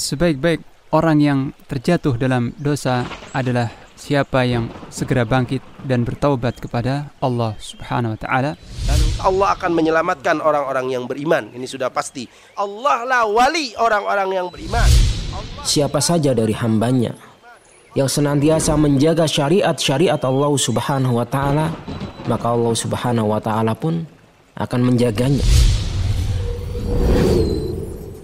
sebaik-baik orang yang terjatuh dalam dosa adalah siapa yang segera bangkit dan bertaubat kepada Allah Subhanahu wa taala. Allah akan menyelamatkan orang-orang yang beriman, ini sudah pasti. Allah lah wali orang-orang yang beriman. Siapa saja dari hambanya yang senantiasa menjaga syariat-syariat Allah Subhanahu wa taala, maka Allah Subhanahu wa taala pun akan menjaganya.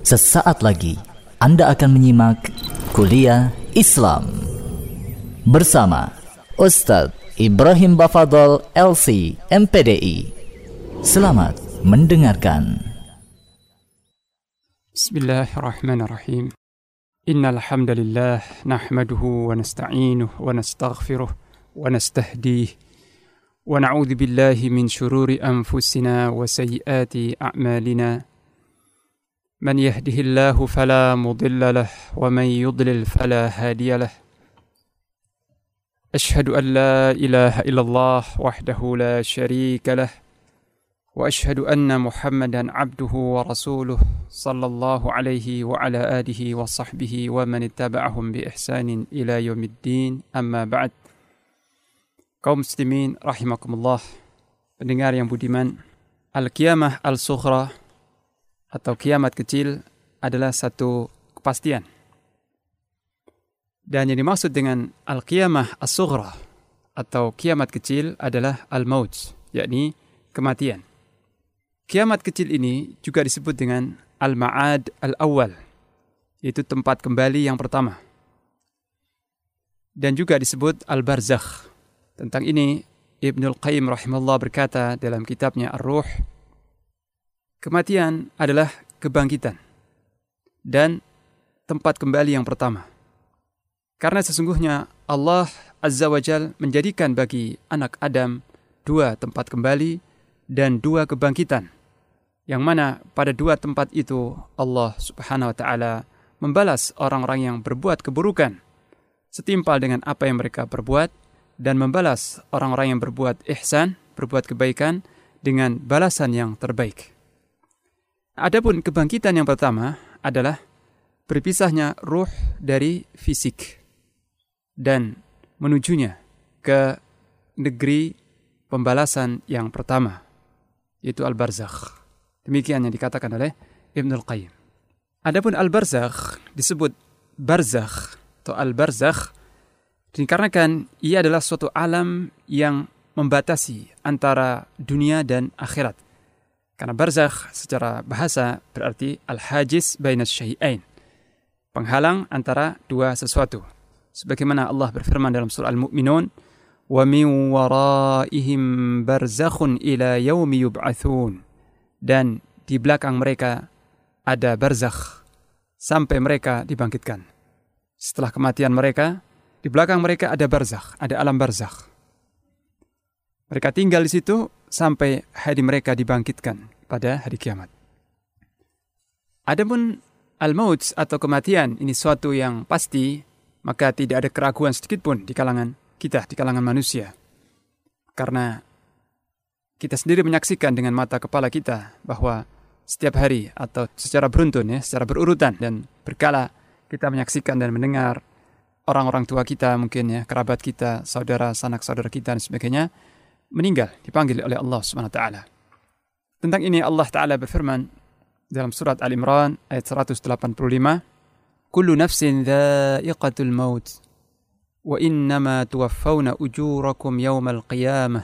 Sesaat lagi Anda akan menyimak Kuliah Islam bersama Ustadz Ibrahim Bafadol LC MPDI. Selamat mendengarkan. Bismillahirrahmanirrahim. Innal hamdalillah nahmaduhu wa nasta'inuhu wa nastaghfiruh wa nastahdihi wa na'udzu billahi min syururi anfusina wa sayyiati a'malina. Man yahdihillahu fala mudilla lah wa man yudlil fala hadiya lah. Ashhadu an la ilaha illallah wahdahu la syarika lah wa ashhadu anna Muhammadan abduhu wa rasuluh sallallahu alaihi wa ala alihi wa sahbihi wa man ittaba'ahum bi ihsanin ila yaumiddin. Amma ba'd. Kaum muslimin rahimakumullah, pendengar yang budiman, al-qiyamah al-sughra atau kiamat kecil adalah satu kepastian. Dan yang dimaksud dengan al-qiyamah as-sughra atau kiamat kecil adalah al-maut, yakni kematian. Kiamat kecil ini juga disebut dengan al-ma'ad al-awwal, yaitu tempat kembali yang pertama. Dan juga disebut al-barzakh. Tentang ini Ibn Al-Qayyim rahimahullah berkata dalam kitabnya Ar-Ruh, kematian adalah kebangkitan dan tempat kembali yang pertama. Karena sesungguhnya Allah Azza wa Jal menjadikan bagi anak Adam dua tempat kembali dan dua kebangkitan, yang mana pada dua tempat itu Allah Subhanahu wa taala membalas orang-orang yang berbuat keburukan setimpal dengan apa yang mereka perbuat, dan membalas orang-orang yang berbuat ihsan, berbuat kebaikan, dengan balasan yang terbaik. Adapun kebangkitan yang pertama adalah berpisahnya ruh dari fisik dan menujunya ke negeri pembalasan yang pertama, yaitu al-barzakh. Demikian yang dikatakan oleh Ibn Al-Qayyim. Adapun al-barzakh disebut barzakh atau al-barzakh dikarenakan ia adalah suatu alam yang membatasi antara dunia dan akhirat. Karena barzakh secara bahasa berarti al-hajiz bainas syai'ain, penghalang antara dua sesuatu. Sebagaimana Allah berfirman dalam surah Al-Mu'minun, wa min waraihim barzakhun ila yaumi yub'atsun. Dan di belakang mereka ada barzakh sampai mereka dibangkitkan. Setelah kematian mereka, di belakang mereka ada barzakh, ada alam barzakh. Mereka tinggal di situ sampai hari mereka dibangkitkan pada hari kiamat. Adapun al-maut atau kematian ini suatu yang pasti, maka tidak ada keraguan sedikit pun di kalangan kita, di kalangan manusia. Karena kita sendiri menyaksikan dengan mata kepala kita bahwa setiap hari atau secara beruntun, secara berurutan dan berkala kita menyaksikan dan mendengar orang-orang tua kita mungkin, kerabat kita, saudara, sanak saudara kita dan sebagainya meninggal, dipanggil oleh Allah Subhanahu wa taala. Tentang ini Allah taala berfirman dalam surat Al-Imran ayat 185, "Kullu nafsin dha'iqatul maut wa innama tuwaffawna ujurakum yawmal qiyamah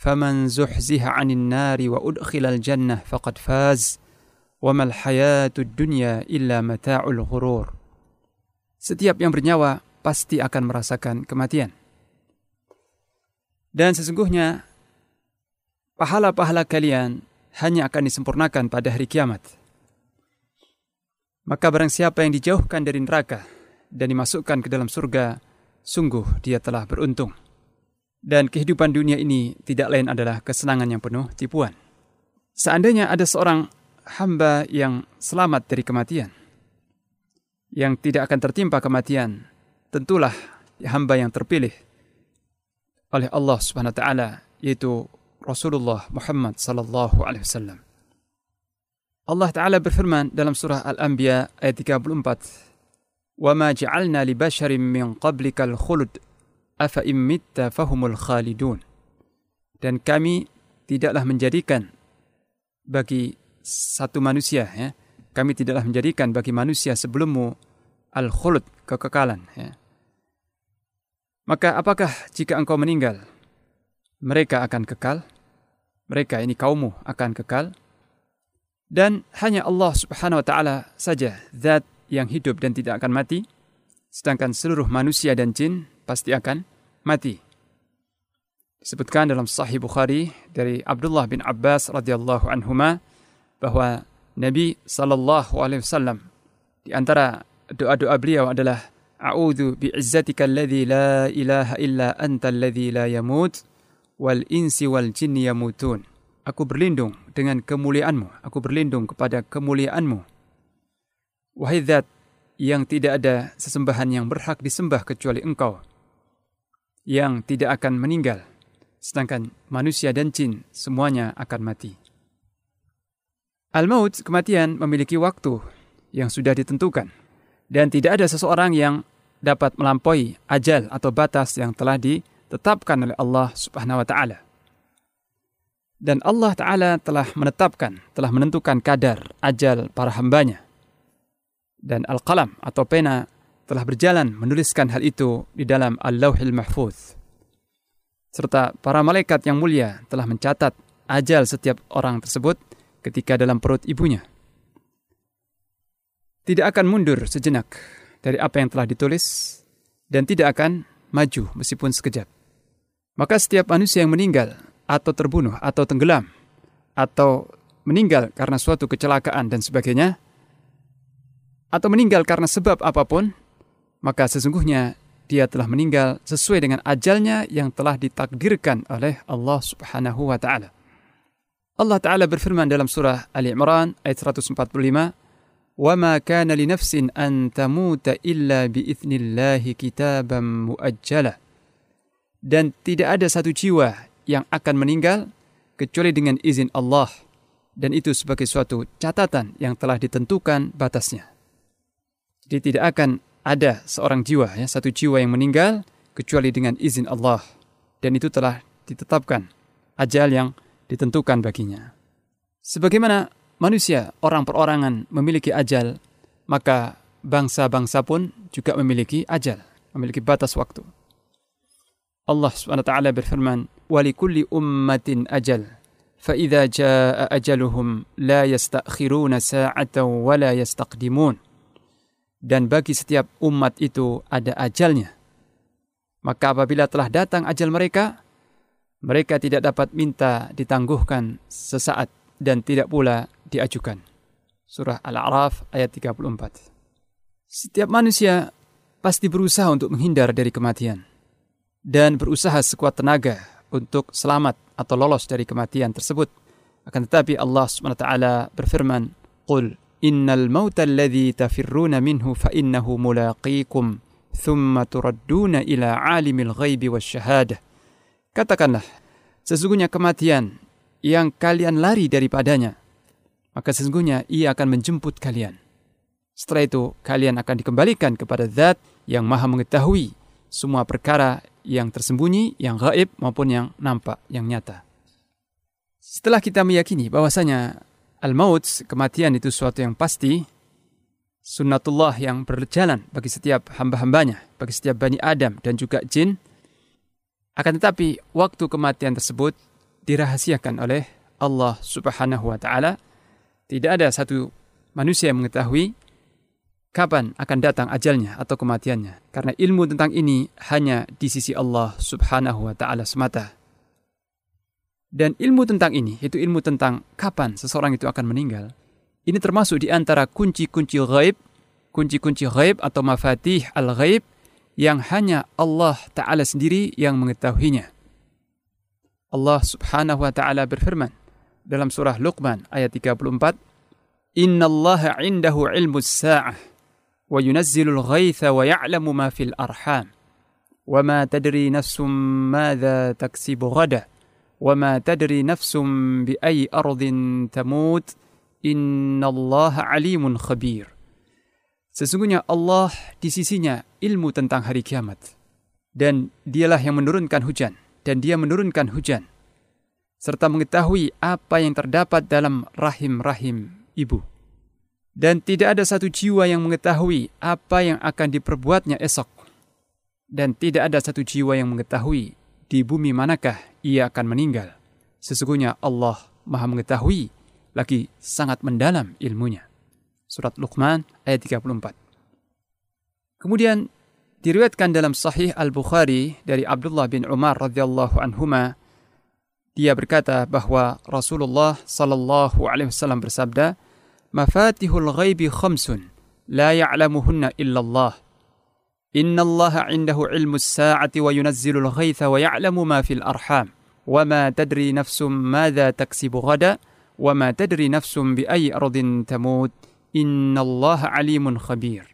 faman zuhziha 'anil nari wa udkhilal jannah faqad faz wa mal hayatud dunya illa mata'ul ghurur." Setiap yang bernyawa pasti akan merasakan kematian. Dan sesungguhnya pahala-pahala kalian hanya akan disempurnakan pada hari kiamat. Maka barang siapa yang dijauhkan dari neraka dan dimasukkan ke dalam surga, sungguh dia telah beruntung. Dan kehidupan dunia ini tidak lain adalah kesenangan yang penuh tipuan. Seandainya ada seorang hamba yang selamat dari kematian, yang tidak akan tertimpa kematian, tentulah hamba yang terpilih oleh Allah Subhanahu wa taala, yaitu Rasulullah Muhammad sallallahu alaihi wasallam. Allah taala berfirman dalam surah Al-Anbiya ayat 34, وَمَا جَعَلْنَا لِبَشَرٍ مِّنْ قَبْلِكَ الْخُلُدْ أَفَإِمْ مِتَّ فَهُمُ الْخَالِدُونَ. Dan kami tidaklah menjadikan bagi satu manusia, ya, kami tidaklah menjadikan bagi manusia sebelummu al-khulud, kekekalan, ya. Maka apakah jika engkau meninggal, mereka akan kekal? Mereka ini kaummu akan kekal? Dan hanya Allah Subhanahu wa taala saja zat yang hidup dan tidak akan mati, sedangkan seluruh manusia dan jin pasti akan mati. Disebutkan dalam Sahih Bukhari dari Abdullah bin Abbas radhiyallahu anhuma bahwa Nabi sallallahu alaihi wasallam di antara doa-doa beliau adalah A'udzu bi'izzatika alladzi la ilaha illa anta alladzi la yamut wal insi wal jinni yamutun. Aku berlindung dengan kemuliaan-Mu, aku berlindung kepada kemuliaan-Mu, wahai zat yang tidak ada sesembahan yang berhak disembah kecuali Engkau, yang tidak akan meninggal, sedangkan manusia dan jin semuanya akan mati. Al-maut, kematian, memiliki waktu yang sudah ditentukan, dan tidak ada seseorang yang dapat melampaui ajal atau batas yang telah ditetapkan oleh Allah Subhanahu wa taala. Dan Allah Ta'ala telah menetapkan, telah menentukan kadar ajal para hambanya. Dan Al-Qalam atau pena telah berjalan menuliskan hal itu di dalam Al-Lauhil Mahfuz. Serta para malaikat yang mulia telah mencatat ajal setiap orang tersebut ketika dalam perut ibunya. Tidak akan mundur sejenak dari apa yang telah ditulis dan tidak akan maju meskipun sekejap. Maka setiap manusia yang meninggal atau terbunuh, atau tenggelam, atau meninggal karena suatu kecelakaan dan sebagainya, atau meninggal karena sebab apapun, maka sesungguhnya dia telah meninggal sesuai dengan ajalnya yang telah ditakdirkan oleh Allah Subhanahu wa taala. Allah Ta'ala berfirman dalam surah Ali Imran ayat 145, "Wa ma kana li nafsin an tamuta illa bi ithnillahi kitaban muajjala." Dan tidak ada satu jiwa yang akan meninggal kecuali dengan izin Allah, dan itu sebagai suatu catatan yang telah ditentukan batasnya. Jadi tidak akan ada seorang jiwa, ya, satu jiwa yang meninggal kecuali dengan izin Allah, dan itu telah ditetapkan ajal yang ditentukan baginya. Sebagaimana manusia orang perorangan memiliki ajal, maka bangsa-bangsa pun juga memiliki ajal, memiliki batas waktu. Allah Subhanahu wa taala berfirman, "Wa likulli ummatin ajal, fa idza jaa ajaluhum la yastakhiruna sa'atan wa la yastaqdimun." Dan bagi setiap umat itu ada ajalnya. Maka apabila telah datang ajal mereka, mereka tidak dapat minta ditangguhkan sesaat dan tidak pula diajukan. Surah Al-A'raf ayat 34. Setiap manusia pasti berusaha untuk menghindar dari kematian dan berusaha sekuat tenaga untuk selamat atau lolos dari kematian tersebut. Akan tetapi Allah SWT berfirman, "Qul innal mauta alladhi tafirruna minhu fa innahu mulaqikum thumma turadduna ila alimil ghaibi wasyhadah." Katakanlah, sesungguhnya kematian yang kalian lari daripadanya, maka sesungguhnya ia akan menjemput kalian. Setelah itu kalian akan dikembalikan kepada zat yang maha mengetahui semua perkara yang tersembunyi, yang gaib maupun yang nampak, yang nyata. Setelah kita meyakini bahwasanya al-maut, kematian itu suatu yang pasti, sunnatullah yang berjalan bagi setiap hamba-hambanya, bagi setiap Bani Adam dan juga jin, akan tetapi waktu kematian tersebut dirahasiakan oleh Allah Subhanahu wa taala. Tidak ada satu manusia yang mengetahui kapan akan datang ajalnya atau kematiannya, karena ilmu tentang ini hanya di sisi Allah Subhanahu wa taala semata. Dan ilmu tentang ini, yaitu ilmu tentang kapan seseorang itu akan meninggal, ini termasuk di antara kunci-kunci ghaib atau mafatih al-ghaib yang hanya Allah Ta'ala sendiri yang mengetahuinya. Allah Subhanahu wa taala berfirman dalam surah Luqman ayat 34, "Innallaha 'indahu 'ilmus saa'ah wa yunazzilul ghaitha wa ya'lamu ma fil arham wa ma tadri nafsum madza taksibu ghadan wa ma tadri nafsum bi ayyi ardin tamut innallaha alimun khabir." Sesungguhnya Allah di sisinya ilmu tentang hari kiamat, dan dialah yang menurunkan hujan, dan dia menurunkan hujan, serta mengetahui apa yang terdapat dalam rahim-rahim ibu. Dan tidak ada satu jiwa yang mengetahui apa yang akan diperbuatnya esok, dan tidak ada satu jiwa yang mengetahui di bumi manakah ia akan meninggal. Sesungguhnya Allah Maha mengetahui, lagi sangat mendalam ilmunya. Surat Luqman ayat 34. Kemudian diriwayatkan dalam Sahih Al-Bukhari dari Abdullah bin Umar radhiyallahu anhuma, dia berkata bahwa Rasulullah sallallahu alaihi wasallam bersabda, "Mafatihul ghaibi khamsun la ya'lamuhunna illallah. Innallaha 'indahu 'ilmus sa'ati wa yunazzilul ghaitha wa ya'lamu ma fil arham. Wa ma tadri nafsum madza taksibu ghada wa ma tadri nafsum bi ayyi ardin tamut." Innallaha alimun khabir.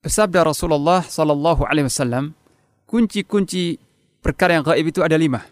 Bersabda Rasulullah sallallahu alaihi wasallam, kunci-kunci perkara yang gaib itu ada 5.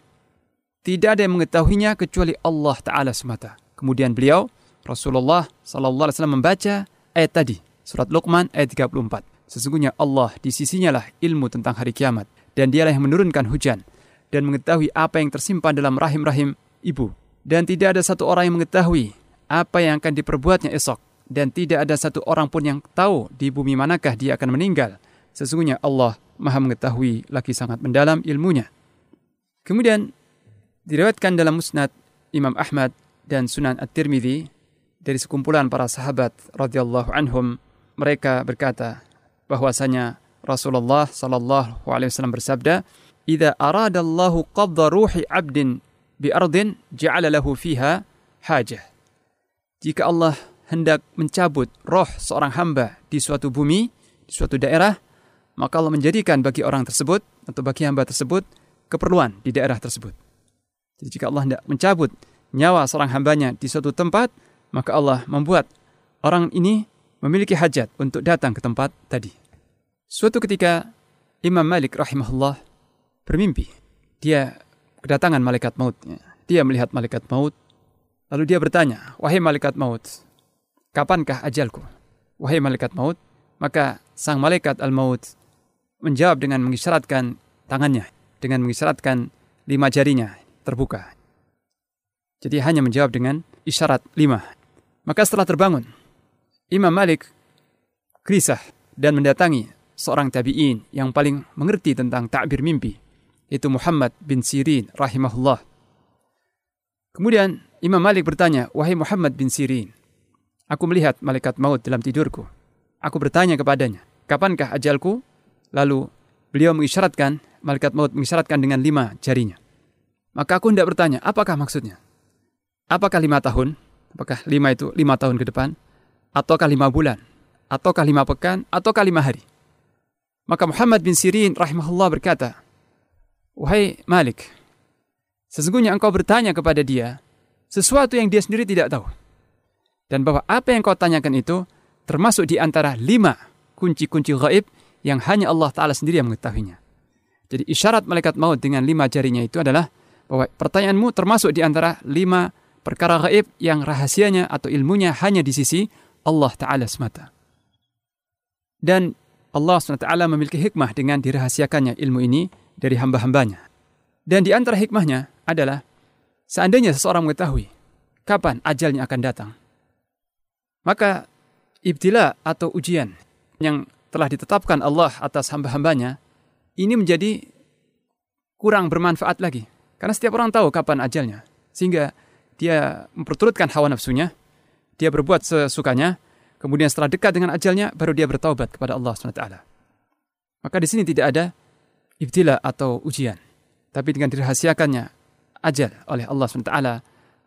Tidak ada yang mengetahuinya kecuali Allah Ta'ala semata. Kemudian beliau, Rasulullah sallallahu alaihi wasallam, membaca ayat tadi, surat Luqman ayat 34. Sesungguhnya Allah di sisinya lah ilmu tentang hari kiamat, dan dialah yang menurunkan hujan, dan mengetahui apa yang tersimpan dalam rahim-rahim ibu. Dan tidak ada satu orang yang mengetahui apa yang akan diperbuatnya esok, dan tidak ada satu orang pun yang tahu di bumi manakah dia akan meninggal. Sesungguhnya Allah Maha mengetahui, lagi sangat mendalam ilmunya. Kemudian diriwayatkan dalam Musnad Imam Ahmad dan Sunan At-Tirmidzi dari sekumpulan para sahabat radhiyallahu anhum, mereka berkata bahwasanya Rasulullah sallallahu alaihi wasallam bersabda, "Idza arada Allahu qabdha ruhi 'abdin bi ardin ja'ala lahu fiha hajah." Jika Allah hendak mencabut roh seorang hamba di suatu bumi, di suatu daerah, maka Allah menjadikan bagi orang tersebut, atau bagi hamba tersebut, keperluan di daerah tersebut. Jadi jika Allah hendak mencabut nyawa seorang hambanya di suatu tempat, maka Allah membuat orang ini memiliki hajat untuk datang ke tempat tadi. Suatu ketika, Imam Malik rahimahullah bermimpi. Dia kedatangan malaikat maut. Dia melihat malaikat maut, lalu dia bertanya, "Wahai malaikat maut, kapankah ajalku, wahai malaikat maut?" Maka sang malaikat al-maut menjawab dengan mengisyaratkan tangannya, dengan mengisyaratkan 5 jarinya terbuka. Jadi hanya menjawab dengan isyarat 5. Maka setelah terbangun, Imam Malik gelisah dan mendatangi seorang tabi'in yang paling mengerti tentang ta'bir mimpi, yaitu Muhammad bin Sirin rahimahullah. Kemudian Imam Malik bertanya, "Wahai Muhammad bin Sirin, aku melihat malaikat maut dalam tidurku. Aku bertanya kepadanya, kapankah ajalku?" Lalu beliau mengisyaratkan, malaikat maut mengisyaratkan dengan 5 jarinya. Maka aku hendak bertanya, apakah maksudnya? Apakah 5 tahun? Apakah 5 itu 5 tahun ke depan? Ataukah 5 bulan? Ataukah 5 pekan? Ataukah 5 hari? Maka Muhammad bin Sirin rahimahullah berkata, "Wahai Malik, sesungguhnya engkau bertanya kepada dia sesuatu yang dia sendiri tidak tahu. Dan bahwa apa yang kau tanyakan itu termasuk di antara 5 kunci-kunci gaib yang hanya Allah Ta'ala sendiri yang mengetahuinya." Jadi isyarat malaikat maut dengan 5 jarinya itu adalah bahwa pertanyaanmu termasuk di antara 5 perkara gaib yang rahasianya atau ilmunya hanya di sisi Allah Ta'ala semata. Dan Allah SWT memiliki hikmah dengan dirahasiakannya ilmu ini dari hamba-hambanya. Dan di antara hikmahnya adalah seandainya seseorang mengetahui kapan ajalnya akan datang, maka ibtila atau ujian yang telah ditetapkan Allah atas hamba-hambanya ini menjadi kurang bermanfaat lagi. Karena setiap orang tahu kapan ajalnya. Sehingga dia memperturutkan hawa nafsunya, dia berbuat sesukanya, kemudian setelah dekat dengan ajalnya, baru dia bertaubat kepada Allah SWT. Maka di sini tidak ada ibtila atau ujian. Tapi dengan dirahasiakannya ajal oleh Allah SWT,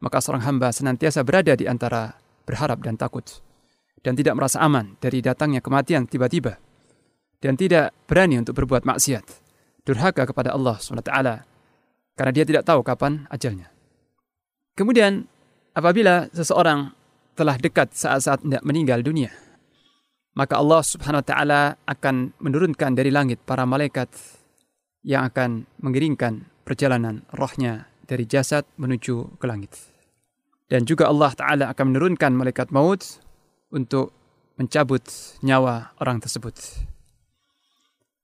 maka seorang hamba senantiasa berada di antara berharap dan takut, dan tidak merasa aman dari datangnya kematian tiba-tiba, dan tidak berani untuk berbuat maksiat, durhaka kepada Allah SWT, karena dia tidak tahu kapan ajalnya. Kemudian apabila seseorang telah dekat saat-saat hendak meninggal dunia, maka Allah SWT akan menurunkan dari langit para malaikat yang akan mengiringkan perjalanan rohnya dari jasad menuju ke langit. Dan juga Allah Ta'ala akan menurunkan malaikat maut untuk mencabut nyawa orang tersebut.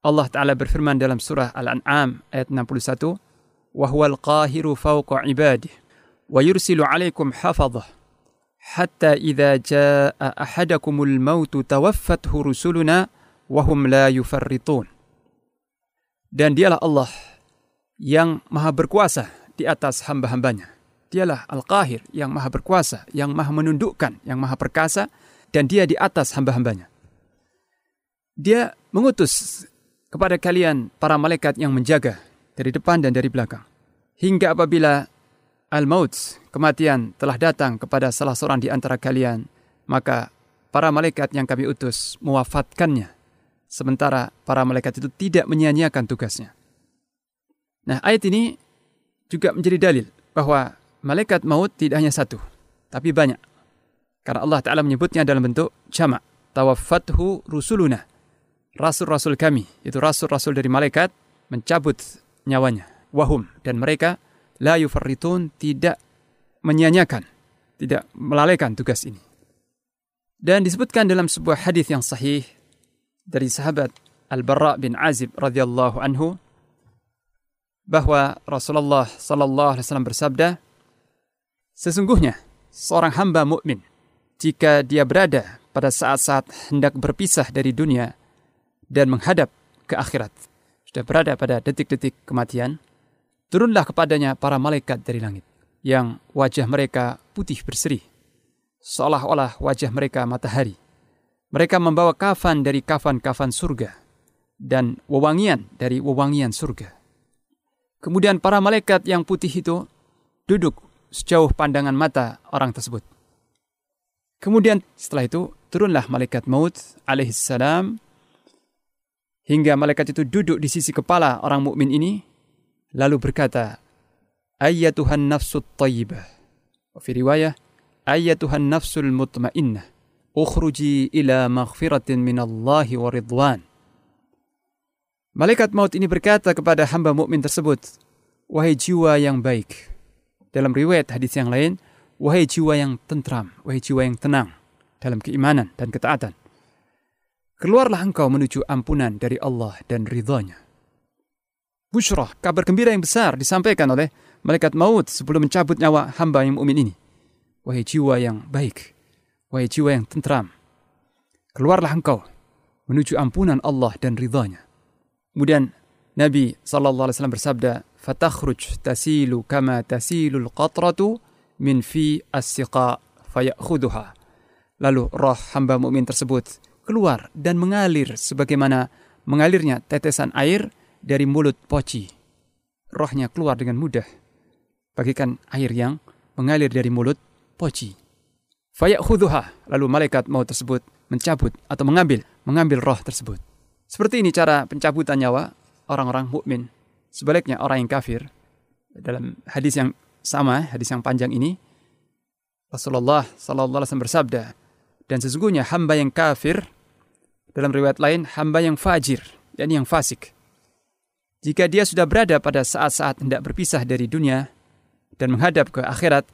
Allah Ta'ala berfirman dalam surah Al-An'am ayat 61, وَهُوَ الْقَاهِرُ فَوْقَ عِبَادِهِ وَيُرْسِلُ عَلَيْكُمْ حَفَظَهُ حَتَّى إِذَا جَاءَ أَحَدَكُمُ الْمَوْتُ تَوَفَّتْهُ رُسُلُنَا وَهُمْ لَا يُفَرِّطُونَ. Dan dialah Allah yang maha berkuasa di atas hamba-hambanya. Dialah Al-Qahir yang maha berkuasa, yang maha menundukkan, yang maha perkasa, dan dia di atas hamba-hambanya. Dia mengutus kepada kalian para malaikat yang menjaga dari depan dan dari belakang. Hingga apabila al-maut, kematian, telah datang kepada salah seorang di antara kalian, maka para malaikat yang kami utus mewafatkannya, sementara para malaikat itu tidak menyia-nyiakan tugasnya. Nah, ayat ini juga menjadi dalil bahwa malaikat maut tidak hanya satu, tapi banyak. Karena Allah Ta'ala menyebutnya dalam bentuk jamak. Tawaffathu rusuluna. Rasul-rasul kami, itu rasul-rasul dari malaikat, mencabut nyawanya. Wahum. Dan mereka, la yufarritun, tidak menyia-nyiakan, tidak melalaikan tugas ini. Dan disebutkan dalam sebuah hadis yang sahih dari sahabat Al-Barra bin Azib radhiyallahu anhu, bahwa Rasulullah sallallahu alaihi wasallam bersabda, sesungguhnya seorang hamba mukmin, jika dia berada pada saat-saat hendak berpisah dari dunia dan menghadap ke akhirat, sudah berada pada detik-detik kematian, turunlah kepadanya para malaikat dari langit yang wajah mereka putih berseri, seolah-olah wajah mereka matahari. Mereka membawa kafan dari kafan-kafan surga dan wewangian dari wewangian surga. Kemudian para malaikat yang putih itu duduk sejauh pandangan mata orang tersebut. Kemudian setelah itu turunlah malaikat maut alaihissalam, hingga malaikat itu duduk di sisi kepala orang mukmin ini, lalu berkata, ayyatuhan nafsut thayyibah. Fi riwayah, ayyatuhan nafsul mutmainnah, ukhruji ila maghfiratin minallahi wa ridwan. Malaikat maut ini berkata kepada hamba mukmin tersebut, wahai jiwa yang baik. Dalam riwayat hadis yang lain, wahai jiwa yang tentram, wahai jiwa yang tenang dalam keimanan dan ketaatan. Keluarlah engkau menuju ampunan dari Allah dan ridhanya. Bushrah, kabar gembira yang besar disampaikan oleh malaikat maut sebelum mencabut nyawa hamba yang mukmin ini. Wahai jiwa yang baik, wahai jiwa yang tentram, keluarlah engkau menuju ampunan Allah dan ridhanya. Kemudian Nabi SAW bersabda, fatakhruj tasilu kama tasilul qatratu min fi as-siqa fayakhuduha. Lalu roh hamba mukmin tersebut keluar dan mengalir sebagaimana mengalirnya tetesan air dari mulut poci. Rohnya keluar dengan mudah, bagikan air yang mengalir dari mulut poci. Fayakhuduha, lalu malaikat maut tersebut mencabut atau mengambil roh tersebut. Seperti ini cara pencabutan nyawa orang-orang mukmin. Sebaliknya orang yang kafir, dalam hadis yang sama, hadis yang panjang ini, Rasulullah sallallahu alaihi wasallam bersabda, dan sesungguhnya hamba yang kafir, dalam riwayat lain hamba yang fajir, yakni yang fasik, jika dia sudah berada pada saat-saat hendak berpisah dari dunia dan menghadap ke akhirat,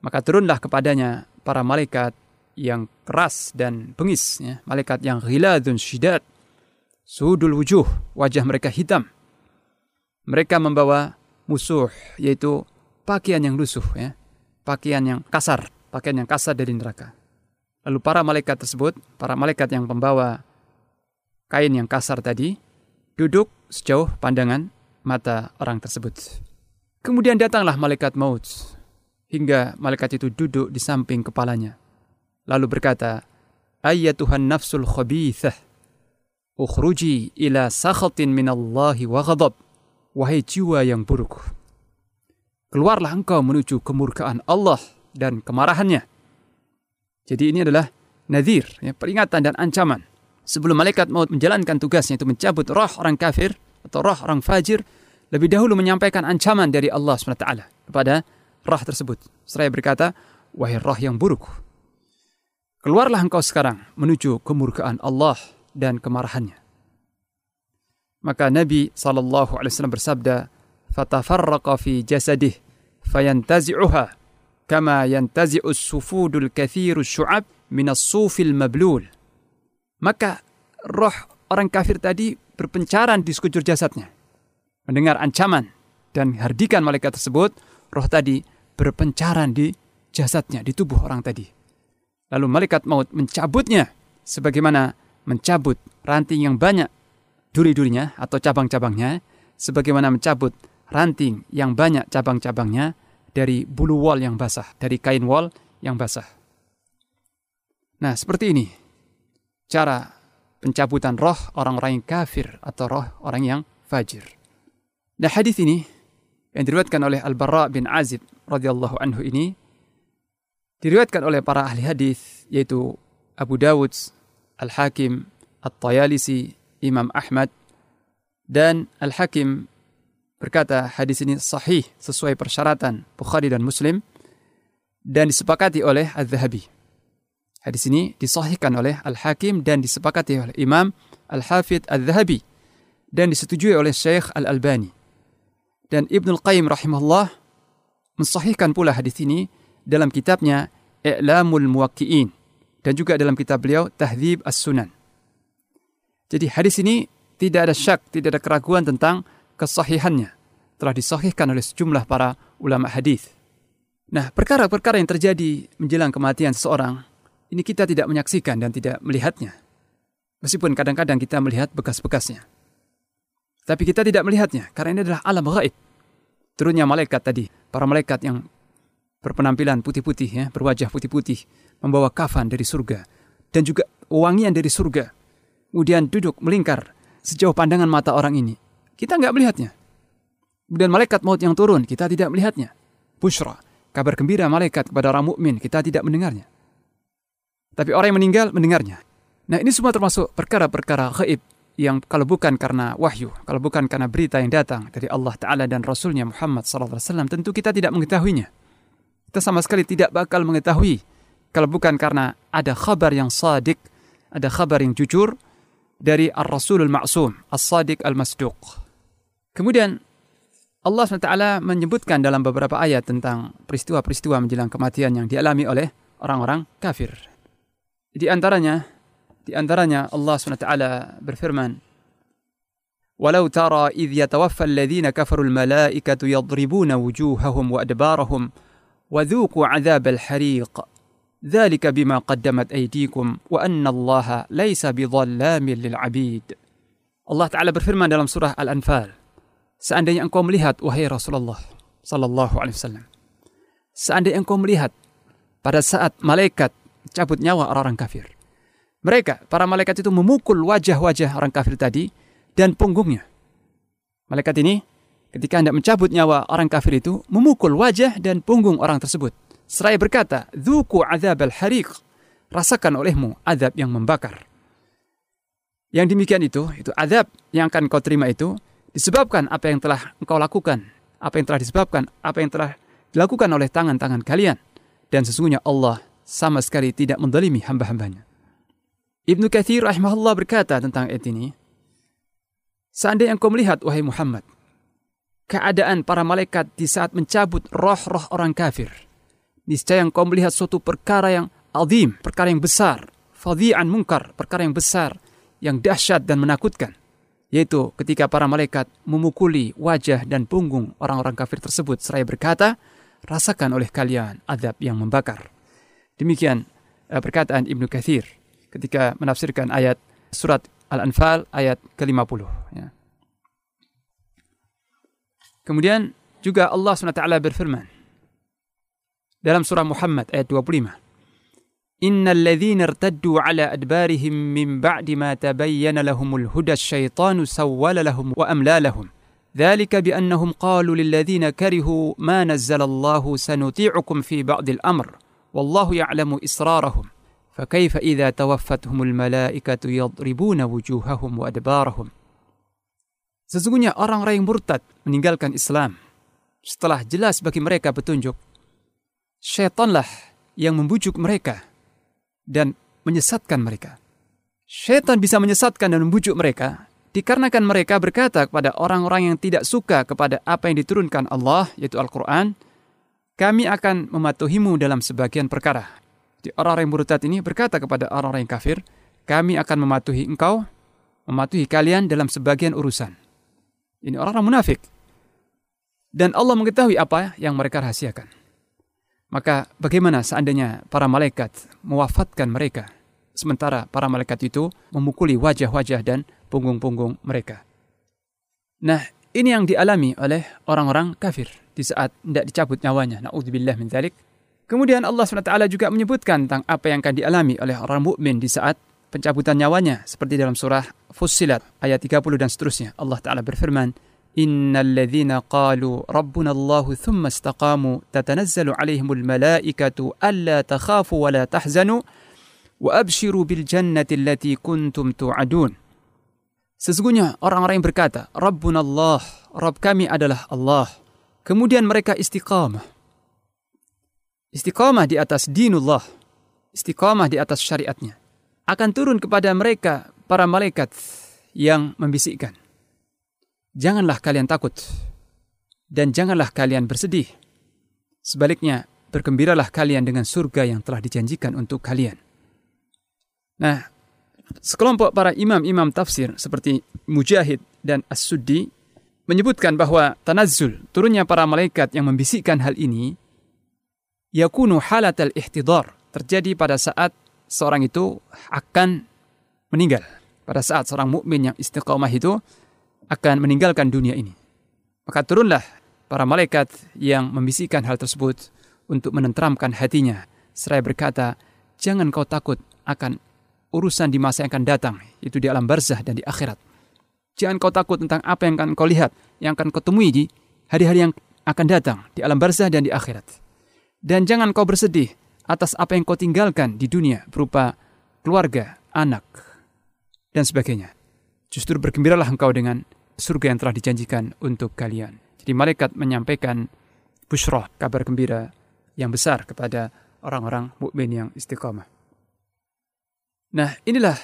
maka turunlah kepadanya para malaikat yang keras dan bengis, ya, malaikat yang ghiladun syidad, sudul wujuh, wajah mereka hitam. Mereka membawa musuh, yaitu pakaian yang lusuh, ya, pakaian yang kasar dari neraka. Lalu para malaikat tersebut, para malaikat yang membawa kain yang kasar tadi, duduk sejauh pandangan mata orang tersebut. Kemudian datanglah malaikat maut, hingga malaikat itu duduk di samping kepalanya. Lalu berkata, ayyatuhan nafsul khabithah, ukhruji ila sakhatin minallahi wa ghadab. Wahai jiwa yang buruk, keluarlah engkau menuju kemurkaan Allah dan kemarahannya. Jadi ini adalah nadhir, ya, peringatan dan ancaman. Sebelum malaikat maut menjalankan tugasnya itu mencabut roh orang kafir atau roh orang fajir, lebih dahulu menyampaikan ancaman dari Allah SWT kepada roh tersebut. Seraya berkata, wahai roh yang buruk, keluarlah engkau sekarang menuju kemurkaan Allah dan kemarahannya. Maka Nabi sallallahu alaihi wasallam bersabda, "Fatafarraqa fi jasadih fayantazi'uha kama yantazi'u as-sufudul katsirus syu'ab min as-sufil mablul maka roh orang kafir tadi berpencaran di sekujur jasadnya. Mendengar ancaman dan hardikan malaikat tersebut, roh tadi berpencaran di jasadnya, di tubuh orang tadi. Lalu malaikat maut mencabutnya sebagaimana mencabut ranting yang banyak duri-durinya atau cabang-cabangnya, sebagaimana mencabut ranting yang banyak cabang-cabangnya dari bulu wol yang basah, dari kain wol yang basah. Nah, seperti ini cara pencabutan roh orang-orang yang kafir atau roh orang yang fajir. Nah, hadis ini yang diriwayatkan oleh Al-Barra bin Azib radhiyallahu anhu ini diriwayatkan oleh para ahli hadis, yaitu Abu Dawud, Al-Hakim, Al-Tayalisi, Imam Ahmad. Dan Al-Hakim berkata hadis ini sahih sesuai persyaratan Bukhari dan Muslim dan disepakati oleh Az-Zahabi. Hadis ini disahihkan oleh Al-Hakim dan disepakati oleh Imam Al-Hafidh Az-Zahabi dan disetujui oleh Syekh Al-Albani. Dan Ibn Al-Qayyim rahimahullah mensahihkan pula hadis ini dalam kitabnya I'lamul Muwaqqi'in dan juga dalam kitab beliau Tahdzib As-Sunan. Jadi hadis ini tidak ada syak, tidak ada keraguan tentang kesahihannya. Telah disahihkan oleh sejumlah para ulama hadis. Nah, perkara-perkara yang terjadi menjelang kematian seseorang ini kita tidak menyaksikan dan tidak melihatnya. Meskipun kadang-kadang kita melihat bekas-bekasnya. Tapi kita tidak melihatnya karena ini adalah alam ghaib. Turunnya malaikat tadi, para malaikat yang berpenampilan putih-putih, ya, berwajah putih-putih, membawa kafan dari surga dan juga wangian dari surga. Kemudian duduk melingkar sejauh pandangan mata orang ini. Kita nggak melihatnya. Kemudian malaikat maut yang turun, kita tidak melihatnya. Busyra, kabar gembira malaikat kepada orang mukmin, kita tidak mendengarnya. Tapi orang yang meninggal mendengarnya. Nah, ini semua termasuk perkara-perkara gaib yang kalau bukan karena wahyu, kalau bukan karena berita yang datang dari Allah Ta'ala dan Rasulnya Muhammad SAW, tentu kita tidak mengetahuinya. Kita sama sekali tidak bakal mengetahui kalau bukan karena ada khabar yang sadik, ada khabar yang jujur dari Ar-Rasulul Ma'sum, As-Sadiq Al-Masduq. Kemudian Allah SWT menyebutkan dalam beberapa ayat tentang peristiwa-peristiwa menjelang kematian yang dialami oleh orang-orang kafir. Di antaranya Allah SWT berfirman, "Walau tara idh yatawaffa alladhina kafarul malaikatu yadribuna wujuhahum wa adbarahum wa dhuqu 'adzabal hariq dzalika bima qaddamat aydikum wa anna Allaha laysa bidhallamin lil 'abid." Allah Ta'ala berfirman dalam surah Al-Anfal, "Seandainya engkau melihat, wahai Rasulullah sallallahu alaihi wasallam, seandainya engkau melihat pada saat malaikat cabut nyawa orang-orang kafir. Mereka, para malaikat itu memukul wajah-wajah orang kafir tadi dan punggungnya." Malaikat ini ketika hendak mencabut nyawa orang kafir itu, memukul wajah dan punggung orang tersebut. Seraya berkata, "Dzuqu 'adzabal hariq." Rasakan olehmu azab yang membakar. Yang demikian itu azab yang akan kau terima itu disebabkan apa yang telah engkau lakukan, apa yang telah dilakukan oleh tangan-tangan kalian. Dan sesungguhnya Allah sama sekali tidak mendalimi hamba-hambanya. Ibn Kathir rahimahullah berkata tentang ayat ini, "Seandainya engkau melihat, wahai Muhammad, keadaan para malaikat di saat mencabut roh-roh orang kafir, niscaya engkau melihat suatu perkara yang azim, perkara yang besar, fadhi'an munkar, perkara yang besar, yang dahsyat dan menakutkan, yaitu ketika para malaikat memukuli wajah dan punggung orang-orang kafir tersebut seraya berkata, 'Rasakan oleh kalian azab yang membakar.'" Demikian perkataan Ibn Kathir ketika menafsirkan ayat surat Al-Anfal ayat ke-50. Ya. Kemudian juga Allah SWT berfirman dalam surah Muhammad ayat 25. "Innal ladzina irtaddu ala adbarihim min ba'di ma tabayyana lahumul huda asyaitanu sawwala lahum wa amla lahum. Dzalika bi annahum qalu lil ladzina karihu ma nazzalallahu sanuti'ukum fi ba'dil amr. Wallahu ya'lamu israrahum. فكيف إذا توفتهم الملائكة يضربون وجوههم وأدبارهم." Sesungguhnya orang-orang yang murtad meninggalkan Islam setelah jelas bagi mereka petunjuk, syaitanlah yang membujuk mereka dan menyesatkan mereka. Syaitan bisa menyesatkan dan membujuk mereka dikarenakan mereka berkata kepada orang-orang yang tidak suka kepada apa yang diturunkan Allah, yaitu Al-Quran, "Kami akan mematuhimu dalam sebagian perkara." Orang-orang yang murtad ini berkata kepada orang-orang yang kafir, kami akan mematuhi engkau, mematuhi kalian dalam sebagian urusan. Ini orang-orang munafik. Dan Allah mengetahui apa yang mereka rahasiakan. Maka bagaimana seandainya para malaikat mewafatkan mereka, sementara para malaikat itu memukuli wajah-wajah dan punggung-punggung mereka. Nah, ini yang dialami oleh orang-orang kafir di saat hendak dicabut nyawanya. Na'udzubillah min dzalik. Kemudian Allah SWT juga menyebutkan tentang apa yang akan dialami oleh orang mukmin di saat pencabutan nyawanya, seperti dalam surah Fussilat ayat 30 dan seterusnya. Allah Ta'ala berfirman, Innal ladzina qalu rabbuna Allahu thumma istaqamu tatanazzalu alaihimul malaikatu alla takhafu wa la tahzanu wa abshiru bil jannati allati kuntum tu'adun. Sesungguhnya orang-orang yang berkata, Rabbuna Allah, Rabb kami adalah Allah. Kemudian mereka istiqamah. Istiqamah di atas dinullah. Istiqamah di atas syariatnya. Akan turun kepada mereka para malaikat yang membisikkan, janganlah kalian takut dan janganlah kalian bersedih. Sebaliknya, bergembiralah kalian dengan surga yang telah dijanjikan untuk kalian. Nah, sekelompok para imam-imam tafsir seperti Mujahid dan As-Suddi menyebutkan bahwa tanazzul, turunnya para malaikat yang membisikkan hal ini, yakunu halatal ihtidar, terjadi pada saat seorang itu akan meninggal. Pada saat seorang mukmin yang istiqamah itu akan meninggalkan dunia ini. Maka turunlah para malaikat yang membisikkan hal tersebut untuk menenteramkan hatinya, seraya berkata, jangan kau takut akan urusan di masa yang akan datang, itu di alam barzah dan di akhirat. Jangan kau takut tentang apa yang akan kau lihat, yang akan kau temui di hari-hari yang akan datang, di alam barzah dan di akhirat. Dan jangan kau bersedih atas apa yang kau tinggalkan di dunia, berupa keluarga, anak, dan sebagainya. Justru bergembiralah engkau dengan surga yang telah dijanjikan untuk kalian. Jadi malaikat menyampaikan busyrah, kabar gembira yang besar kepada orang-orang mukmin yang istiqamah. Nah, inilah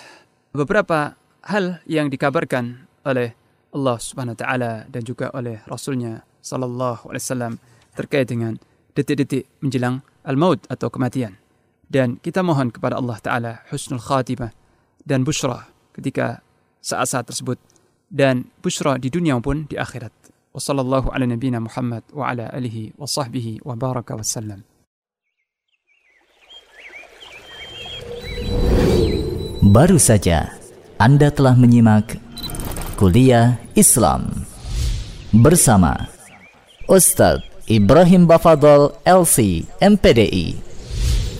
beberapa hal yang dikabarkan oleh Allah Subhanahu wa taala dan juga oleh Rasulnya sallallahu alaihi wasallam terkait dengan detik-detik menjelang al-maut atau kematian. Dan kita mohon kepada Allah taala husnul khatimah dan busyrah ketika saat-saat tersebut, dan busyrah di dunia maupun di akhirat. Wassallallahu ala nabiyina Muhammad wa ala alihi wa sahbihi wa baraka wasallam. Baru saja Anda telah menyimak Kuliah Islam bersama Ustaz Ibrahim Bafadol LC MPDI.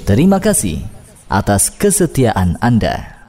Terima kasih atas kesetiaan Anda.